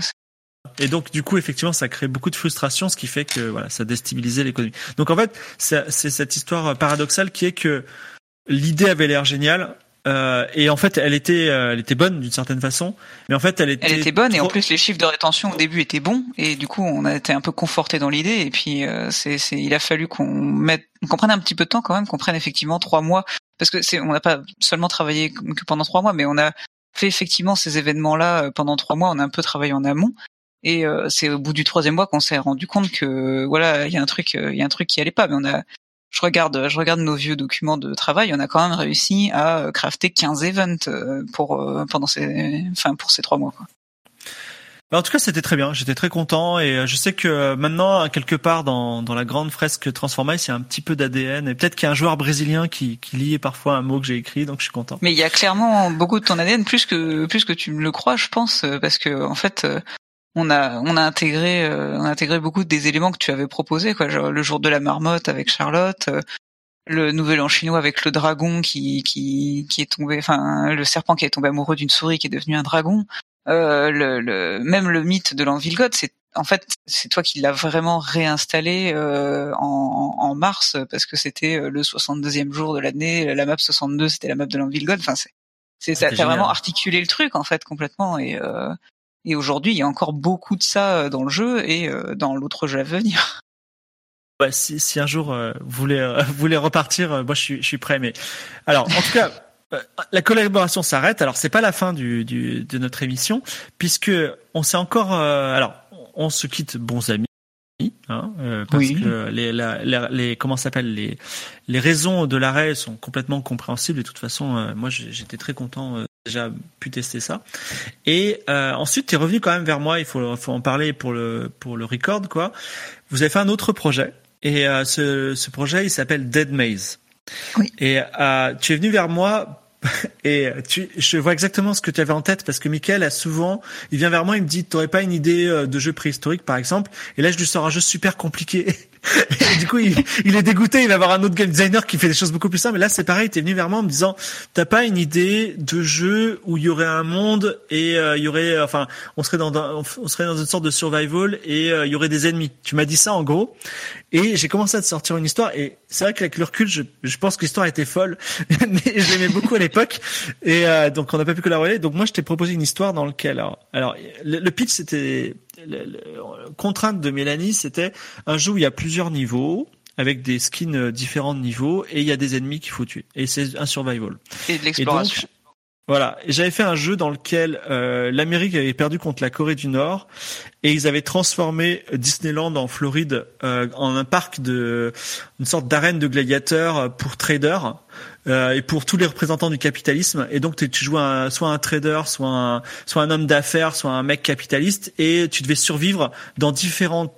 Et donc du coup effectivement ça crée beaucoup de frustration, ce qui fait que voilà, ça déstabilisait l'économie. Donc en fait c'est cette histoire paradoxale qui est que l'idée avait l'air géniale. Et en fait, elle était bonne d'une certaine façon, mais en fait, elle était bonne trop... et en plus les chiffres de rétention au début étaient bons et du coup, on a été un peu conforté dans l'idée et puis il a fallu qu'on prenne un petit peu de temps quand même, qu'on prenne effectivement 3 mois parce que on n'a pas seulement travaillé que pendant 3 mois, mais on a fait effectivement ces événements-là pendant 3 mois, on a un peu travaillé en amont et c'est au bout du 3e mois qu'on s'est rendu compte que voilà, il y a un truc qui allait pas, mais on a Je regarde nos vieux documents de travail. On a quand même réussi à crafter 15 events pour ces 3 mois, quoi. En tout cas, c'était très bien. J'étais très content et je sais que maintenant, quelque part dans la grande fresque Transformice, il y a un petit peu d'ADN et peut-être qu'il y a un joueur brésilien qui lit parfois un mot que j'ai écrit, donc je suis content. Mais il y a clairement beaucoup de ton ADN, plus que tu me le crois, je pense, parce que en fait. On a intégré beaucoup des éléments que tu avais proposés, quoi. Genre le jour de la marmotte avec Charlotte, le nouvel an chinois avec le dragon qui est tombé, enfin le serpent qui est tombé amoureux d'une souris qui est devenu un dragon, même le mythe de l'Anvil God, c'est toi qui l'as vraiment réinstallé en mars parce que c'était le 62e jour de l'année, la map 62 c'était la map de l'Anvil God, enfin t'as vraiment articulé le truc en fait complètement et aujourd'hui, il y a encore beaucoup de ça dans le jeu et dans l'autre jeu à venir. Bah, si un jour vous voulez repartir, moi je suis prêt. Mais alors, en tout cas, la collaboration s'arrête. Alors, c'est pas la fin de notre émission, puisque on s'est encore. On se quitte, bons amis. Parce que les raisons de l'arrêt sont complètement compréhensibles. Et de toute façon, moi, j'étais très content déjà pu tester ça. Et ensuite, t'es revenu quand même vers moi. Il faut en parler pour le record, quoi. Vous avez fait un autre projet et ce projet, il s'appelle Dead Maze. Oui. Et tu es venu vers moi. Et je vois exactement ce que tu avais en tête parce que Mickaël il vient vers moi, il me dit t'aurais pas une idée de jeu préhistorique par exemple, et là je lui sors un jeu super compliqué et du coup il est dégoûté, il va avoir un autre game designer qui fait des choses beaucoup plus simples, mais là c'est pareil, t'es venu vers moi en me disant t'as pas une idée de jeu où il y aurait un monde et il y aurait, enfin on serait dans une sorte de survival et il y aurait des ennemis, tu m'as dit ça en gros et j'ai commencé à te sortir une histoire et c'est vrai qu'avec le recul je pense que l'histoire était folle mais j'aimais beaucoup à l'époque et donc on n'a pas pu collaborer, donc moi je t'ai proposé une histoire dans laquelle alors le pitch c'était la contrainte de Mélanie, c'était un jeu où il y a plusieurs niveaux avec des skins différents de niveaux et il y a des ennemis qu'il faut tuer et c'est un survival et de l'exploration. Et donc, voilà, j'avais fait un jeu dans lequel l'Amérique avait perdu contre la Corée du Nord et ils avaient transformé Disneyland en Floride en un parc une sorte d'arène de gladiateurs pour traders et pour tous les représentants du capitalisme. Et donc tu jouais soit un trader, soit un homme d'affaires, soit un mec capitaliste et tu devais survivre dans différentes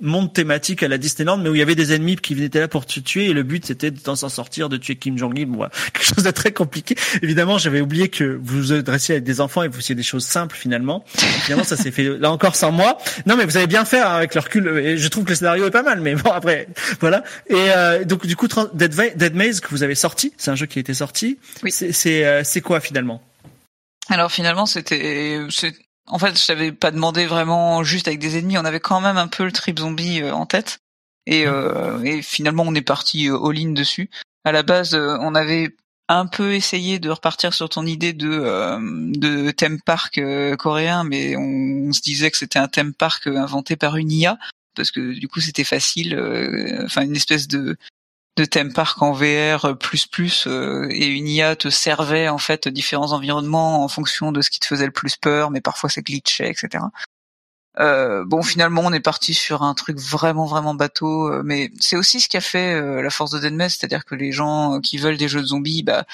monde thématique à la Disneyland, mais où il y avait des ennemis qui venaient là pour te tuer et le but c'était de s'en sortir, de tuer Kim Jong-il, bon, quelque chose de très compliqué. Évidemment, j'avais oublié que vous vous adressiez avec des enfants et vous faisiez des choses simples finalement. Finalement, ça s'est fait là encore sans moi. Non, mais vous avez bien fait hein, avec le recul. Et je trouve que le scénario est pas mal, mais bon après, voilà. Et donc du coup, Dead Maze que vous avez sorti, c'est un jeu qui a été sorti. Oui. C'est quoi finalement? Alors finalement, en fait, je t'avais pas demandé vraiment juste avec des ennemis. On avait quand même un peu le trip zombie en tête. Et finalement, on est parti all-in dessus. À la base, on avait un peu essayé de repartir sur ton idée de theme park coréen, mais on se disait que c'était un theme park inventé par une IA, parce que du coup, c'était facile. Enfin, une espèce de theme park en VR et une IA te servait en fait différents environnements en fonction de ce qui te faisait le plus peur, mais parfois c'est glitché, etc. Finalement on est parti sur un truc vraiment vraiment bateau, mais c'est aussi ce qui a fait la force de Dead Maze, c'est-à-dire que les gens qui veulent des jeux de zombies, bah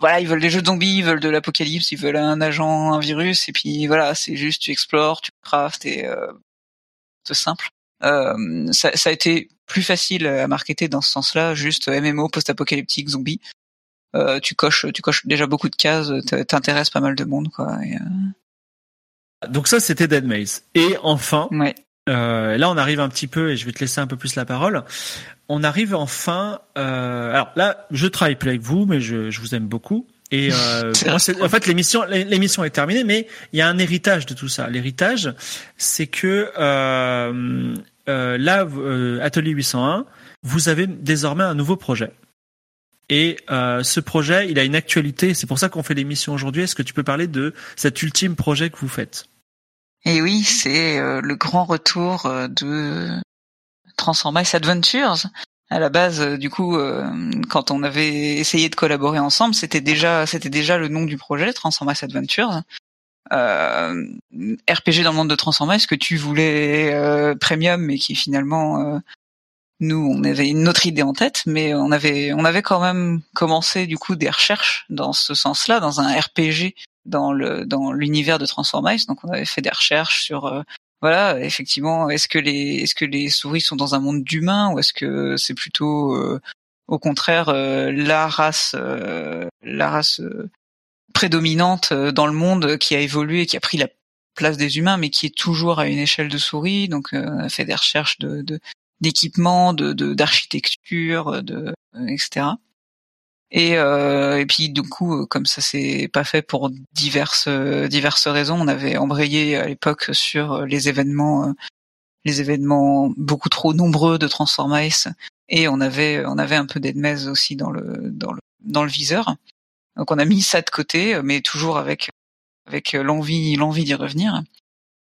voilà, ils veulent des jeux de zombies, ils veulent de l'apocalypse, ils veulent un agent, un virus, et puis voilà, c'est juste tu explores, tu craftes, et c'est simple. Ça a été plus facile à marketer dans ce sens-là, juste MMO, post-apocalyptique, zombies. Tu coches déjà beaucoup de cases, t'intéresses pas mal de monde, quoi. Donc ça, c'était Dead Maze. Et enfin, ouais. Là on arrive un petit peu, et je vais te laisser un peu plus la parole. On arrive enfin. Alors là, je travaille plus avec vous, mais je vous aime beaucoup. Et en fait, l'émission est terminée, mais il y a un héritage de tout ça. L'héritage, c'est que Atelier 801, vous avez désormais un nouveau projet. Et ce projet, il a une actualité. C'est pour ça qu'on fait l'émission aujourd'hui. Est-ce que tu peux parler de cet ultime projet que vous faites ? Et oui, c'est le grand retour de Transformice Adventures. À la base, du coup, quand on avait essayé de collaborer ensemble, c'était déjà le nom du projet, Transformice Adventures. RPG dans le monde de Transformice que tu voulais premium, mais qui finalement, nous, on avait une autre idée en tête, mais on avait quand même commencé du coup des recherches dans ce sens-là, dans un RPG dans l'univers de Transformice. Donc on avait fait des recherches sur voilà, effectivement, est-ce que les souris sont dans un monde d'humains, ou est-ce que c'est plutôt au contraire la race prédominante dans le monde qui a évolué, qui a pris la place des humains, mais qui est toujours à une échelle de souris. Donc on a fait des recherches d'équipement, d'architecture, etc. Et puis du coup, comme ça s'est pas fait pour diverses raisons, on avait embrayé à l'époque sur les événements beaucoup trop nombreux de Transformice, et on avait un peu Dead Maze aussi dans le viseur. Donc on a mis ça de côté, mais toujours avec l'envie d'y revenir.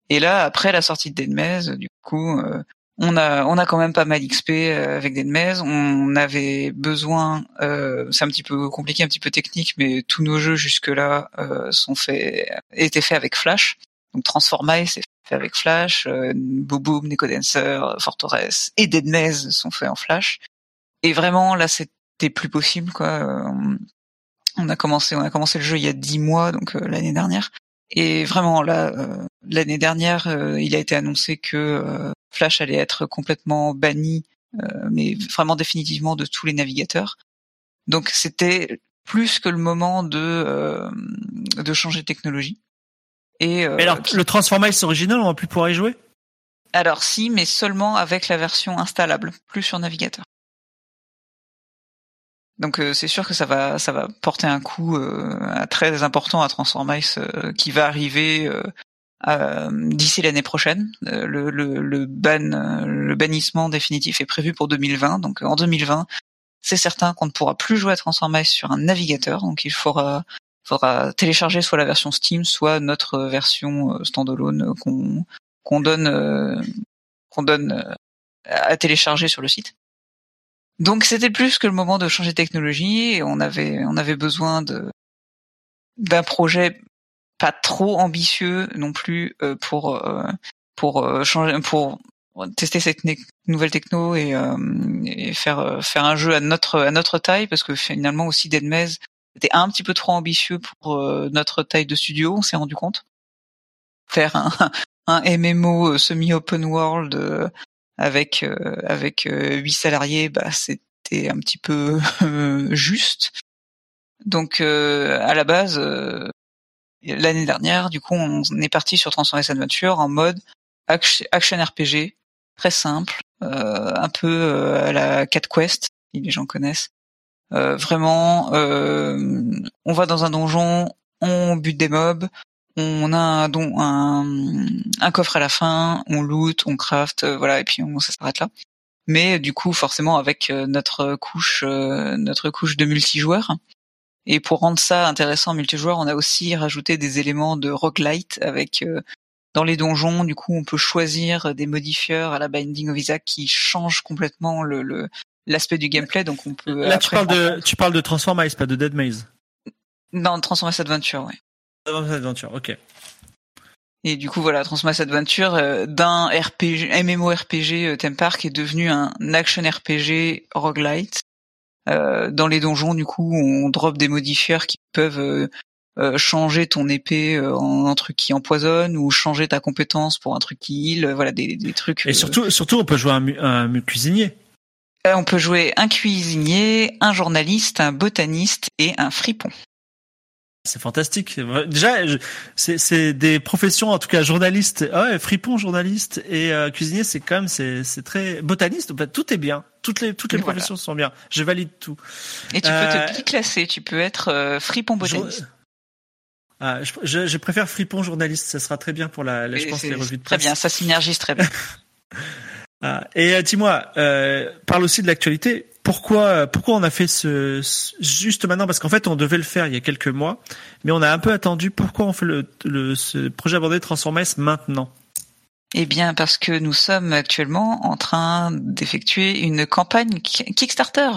Et là, après la sortie de Dead Maze, du coup, on a quand même pas mal XP avec Dead Maze. On avait besoin, c'est un petit peu compliqué, un petit peu technique, mais tous nos jeux jusque-là étaient faits avec Flash. Donc Transformice est fait avec Flash, Bouboum, Neko Dancer, Forteresse et Dead Maze sont faits en Flash. Et vraiment là, c'était plus possible, quoi. On a commencé le jeu il y a 10 mois, donc l'année dernière. Et vraiment là, l'année dernière, il a été annoncé que Flash allait être complètement banni, mais vraiment définitivement, de tous les navigateurs. Donc c'était plus que le moment de changer de technologie. Et mais alors le Transformice original, on va plus pouvoir y jouer ? Alors si, mais seulement avec la version installable, plus sur navigateur. Donc c'est sûr que ça va porter un coup très important à Transformice qui va arriver d'ici l'année prochaine. Le bannissement définitif est prévu pour 2020. Donc en 2020, c'est certain qu'on ne pourra plus jouer à Transformice sur un navigateur. Donc il faudra télécharger soit la version Steam, soit notre version standalone qu'on donne à télécharger sur le site. Donc c'était plus que le moment de changer de technologie, et on avait besoin d'un projet pas trop ambitieux non plus pour tester cette nouvelle techno et faire un jeu à notre taille, parce que finalement aussi Dead Maze était un petit peu trop ambitieux pour notre taille de studio, on s'est rendu compte. Faire un MMO semi-open world avec 8 salariés, bah c'était un petit peu juste. Donc à la base, l'année dernière, du coup, on est parti sur Transformice Adventure en mode action RPG, très simple, un peu à la Cat Quest, si les gens connaissent. Vraiment, on va dans un donjon, on bute des mobs, on a un coffre à la fin, on loot, on craft, voilà, et puis ça s'arrête là. Mais du coup, forcément, avec notre couche de multijoueur, et pour rendre ça intéressant multijoueur, on a aussi rajouté des éléments de roguelite avec dans les donjons. Du coup, on peut choisir des modifieurs à la Binding of Isaac qui changent complètement l'aspect du gameplay. Donc on peut. Là, tu parles de Transformice, pas de Dead Maze. Non, Transformice Adventure, oui. Transformice Adventure, ok. Et du coup, voilà, Transformice Adventure, d'un RPG, MMORPG Theme Park, est devenu un action RPG roguelite, Dans les donjons, du coup, on drop des modifiers qui peuvent changer ton épée en un truc qui empoisonne, ou changer ta compétence pour un truc qui heal, voilà, des trucs. Et surtout, on peut jouer un cuisinier. On peut jouer un cuisinier, un journaliste, un botaniste et un fripon. C'est fantastique. Déjà, c'est des professions, en tout cas journaliste, ouais, fripon, journaliste et cuisinier, c'est quand même c'est très botaniste. Bah, tout est bien. Toutes les et professions sont bien. Je valide tout. Et tu peux te biclasser. Tu peux être fripon botaniste. Je préfère fripon journaliste. Ça sera très bien pour je pense les revues de presse. Très bien, ça synergise très bien. Et dis-moi, parle aussi de l'actualité. Pourquoi on a fait juste maintenant? Parce qu'en fait, on devait le faire il y a quelques mois, mais on a un peu attendu. Pourquoi on fait ce projet abordé Transformice maintenant? Eh bien, parce que nous sommes actuellement en train d'effectuer une campagne Kickstarter.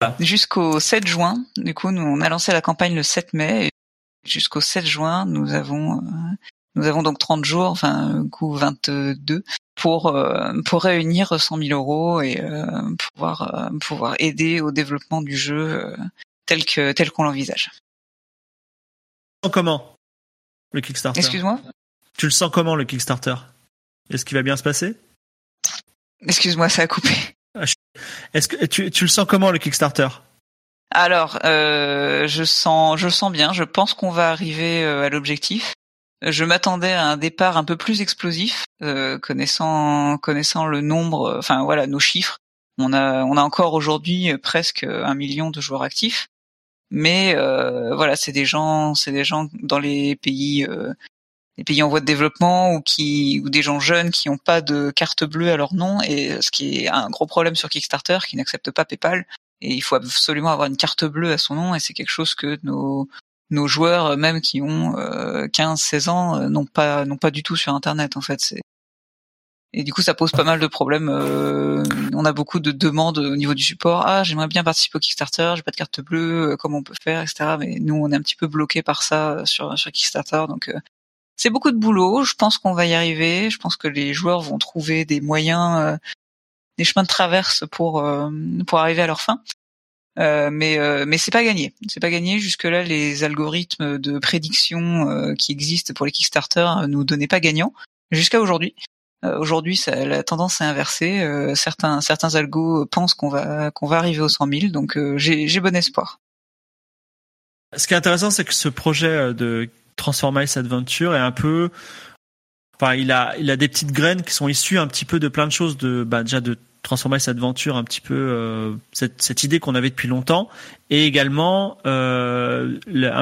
Ah. Jusqu'au 7 juin. Du coup, nous, on a lancé la campagne le 7 mai. Et jusqu'au 7 juin, nous avons donc 30 jours, enfin, du coup, 22, pour réunir 100 000 € et pouvoir aider au développement du jeu tel qu'on l'envisage. Tu le sens comment, le Kickstarter? Excuse-moi? Tu le sens comment, le Kickstarter? Est-ce qu'il va bien se passer? Excuse-moi, ça a coupé. Est-ce que tu le sens comment, le Kickstarter? Alors, je le sens bien. Je pense qu'on va arriver à l'objectif. Je m'attendais à un départ un peu plus explosif, connaissant le nombre, enfin voilà, nos chiffres. On a encore aujourd'hui presque 1 million de joueurs actifs, mais voilà, c'est des gens dans les pays en voie de développement ou des gens jeunes qui n'ont pas de carte bleue à leur nom, et ce qui est un gros problème sur Kickstarter, qui n'accepte pas PayPal, et il faut absolument avoir une carte bleue à son nom, et c'est quelque chose que nos joueurs, même qui ont 15-16 ans, n'ont pas du tout sur Internet, en fait. Et du coup, ça pose pas mal de problèmes. On a beaucoup de demandes au niveau du support. Ah, j'aimerais bien participer au Kickstarter, j'ai pas de carte bleue, comment on peut faire, etc. Mais nous, on est un petit peu bloqués par ça sur Kickstarter. Donc, c'est beaucoup de boulot. Je pense qu'on va y arriver. Je pense que les joueurs vont trouver des moyens, des chemins de traverse pour arriver à leur fin. Mais c'est pas gagné. C'est pas gagné. Jusque-là, les algorithmes de prédiction qui existent pour les Kickstarter nous donnaient pas gagnant jusqu'à aujourd'hui. Aujourd'hui, la tendance est inversée. Certains algos pensent qu'on va arriver aux 100 000. Donc j'ai bon espoir. Ce qui est intéressant, c'est que ce projet de Transformice Adventure est un peu, enfin, il a des petites graines qui sont issues un petit peu de plein de choses, de Transformice Adventure, un petit peu cette idée qu'on avait depuis longtemps, et également un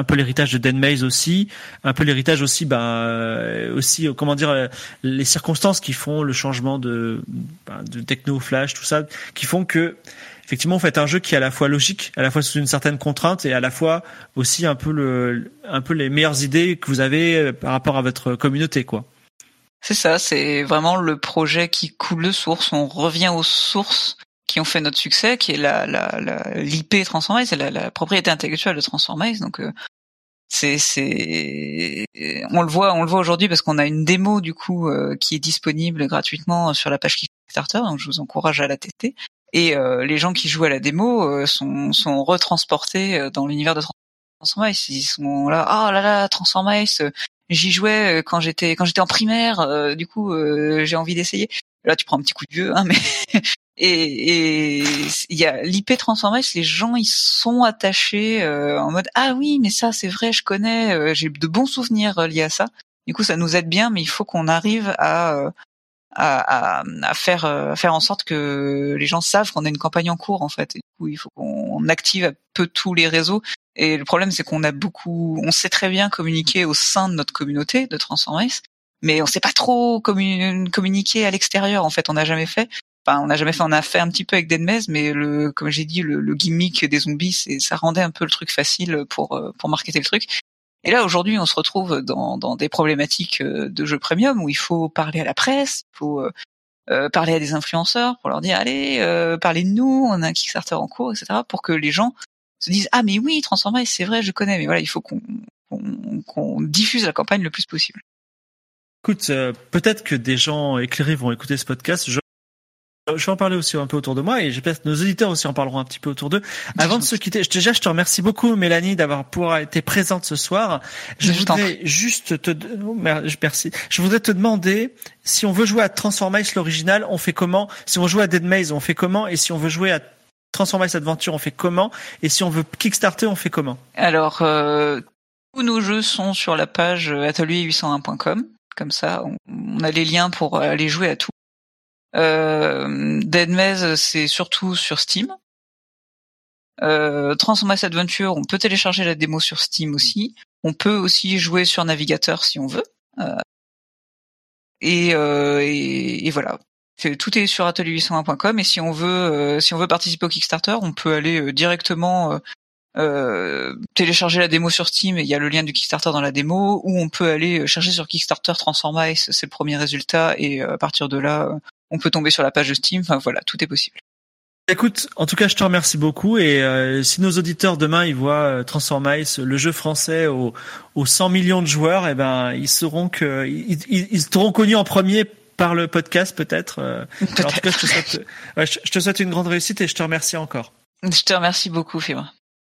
peu l'héritage de Dead Maze aussi, un peu l'héritage aussi, comment dire, les circonstances qui font le changement de techno, Flash, tout ça, qui font que effectivement on fait un jeu qui est à la fois logique, à la fois sous une certaine contrainte, et à la fois aussi un peu les meilleures idées que vous avez par rapport à votre communauté, quoi. C'est ça, c'est vraiment le projet qui coule de source. On revient aux sources qui ont fait notre succès, qui est l'IP Transformice, c'est la propriété intellectuelle de Transformice. Donc on le voit aujourd'hui parce qu'on a une démo du coup qui est disponible gratuitement sur la page Kickstarter. Donc je vous encourage à la tester. Et les gens qui jouent à la démo sont retransportés dans l'univers de Transformice. Ils sont là, ah là là, Transformice. J'y jouais quand j'étais en primaire, du coup j'ai envie d'essayer. Là tu prends un petit coup de vieux, hein, mais et il y a l'IP Transformice, les gens ils sont attachés en mode ah oui, mais ça c'est vrai, je connais, j'ai de bons souvenirs liés à ça. Du coup ça nous aide bien, mais il faut qu'on arrive à faire en sorte que les gens savent qu'on a une campagne en cours, en fait. Et du coup il faut qu'on active un peu tous les réseaux. Et le problème, c'est on sait très bien communiquer au sein de notre communauté de Transformice, mais on sait pas trop communiquer à l'extérieur. En fait, on a fait un petit peu avec Dead Maze, mais comme j'ai dit, le gimmick des zombies, ça rendait un peu le truc facile pour marketer le truc. Et là, aujourd'hui, on se retrouve dans des problématiques de jeux premium où il faut parler à la presse, il faut parler à des influenceurs pour leur dire, allez, parlez de nous, on a un Kickstarter en cours, etc., pour que les gens se disent ah mais oui, Transformice, c'est vrai, je connais. Mais voilà, il faut qu'on diffuse la campagne le plus possible. Écoute, peut-être que des gens éclairés vont écouter ce podcast. Je Je vais en parler aussi un peu autour de moi et j'espère que nos auditeurs aussi en parleront un petit peu autour d'eux. Avant de se quitter, je te remercie beaucoup Mélanie d'avoir été présente ce soir. Je voudrais te demander si on veut jouer à Transformice l'original, on fait comment? Si on joue à Dead Maze, on fait comment? Et si on veut jouer à Transformice Adventure, on fait comment? Et si on veut Kickstarter, on fait comment? Alors, tous nos jeux sont sur la page atelier801.com. Comme ça, on a les liens pour aller jouer à tout. Dead Maze, c'est surtout sur Steam. Transformice Adventure, on peut télécharger la démo sur Steam aussi. On peut aussi jouer sur navigateur si on veut. Et voilà. Tout est sur atelier801.com et si on veut participer au Kickstarter, on peut aller directement télécharger la démo sur Steam et il y a le lien du Kickstarter dans la démo, ou on peut aller chercher sur Kickstarter Transformice, c'est le premier résultat, et à partir de là, on peut tomber sur la page de Steam. Enfin voilà, tout est possible. Écoute, en tout cas, je te remercie beaucoup. Et si nos auditeurs demain ils voient Transformice, le jeu français aux 100 millions de joueurs, eh ben ils seront connus en premier par le podcast peut-être. Alors, en tout cas, je te souhaite une grande réussite et je te remercie encore. Je te remercie beaucoup, Fibre.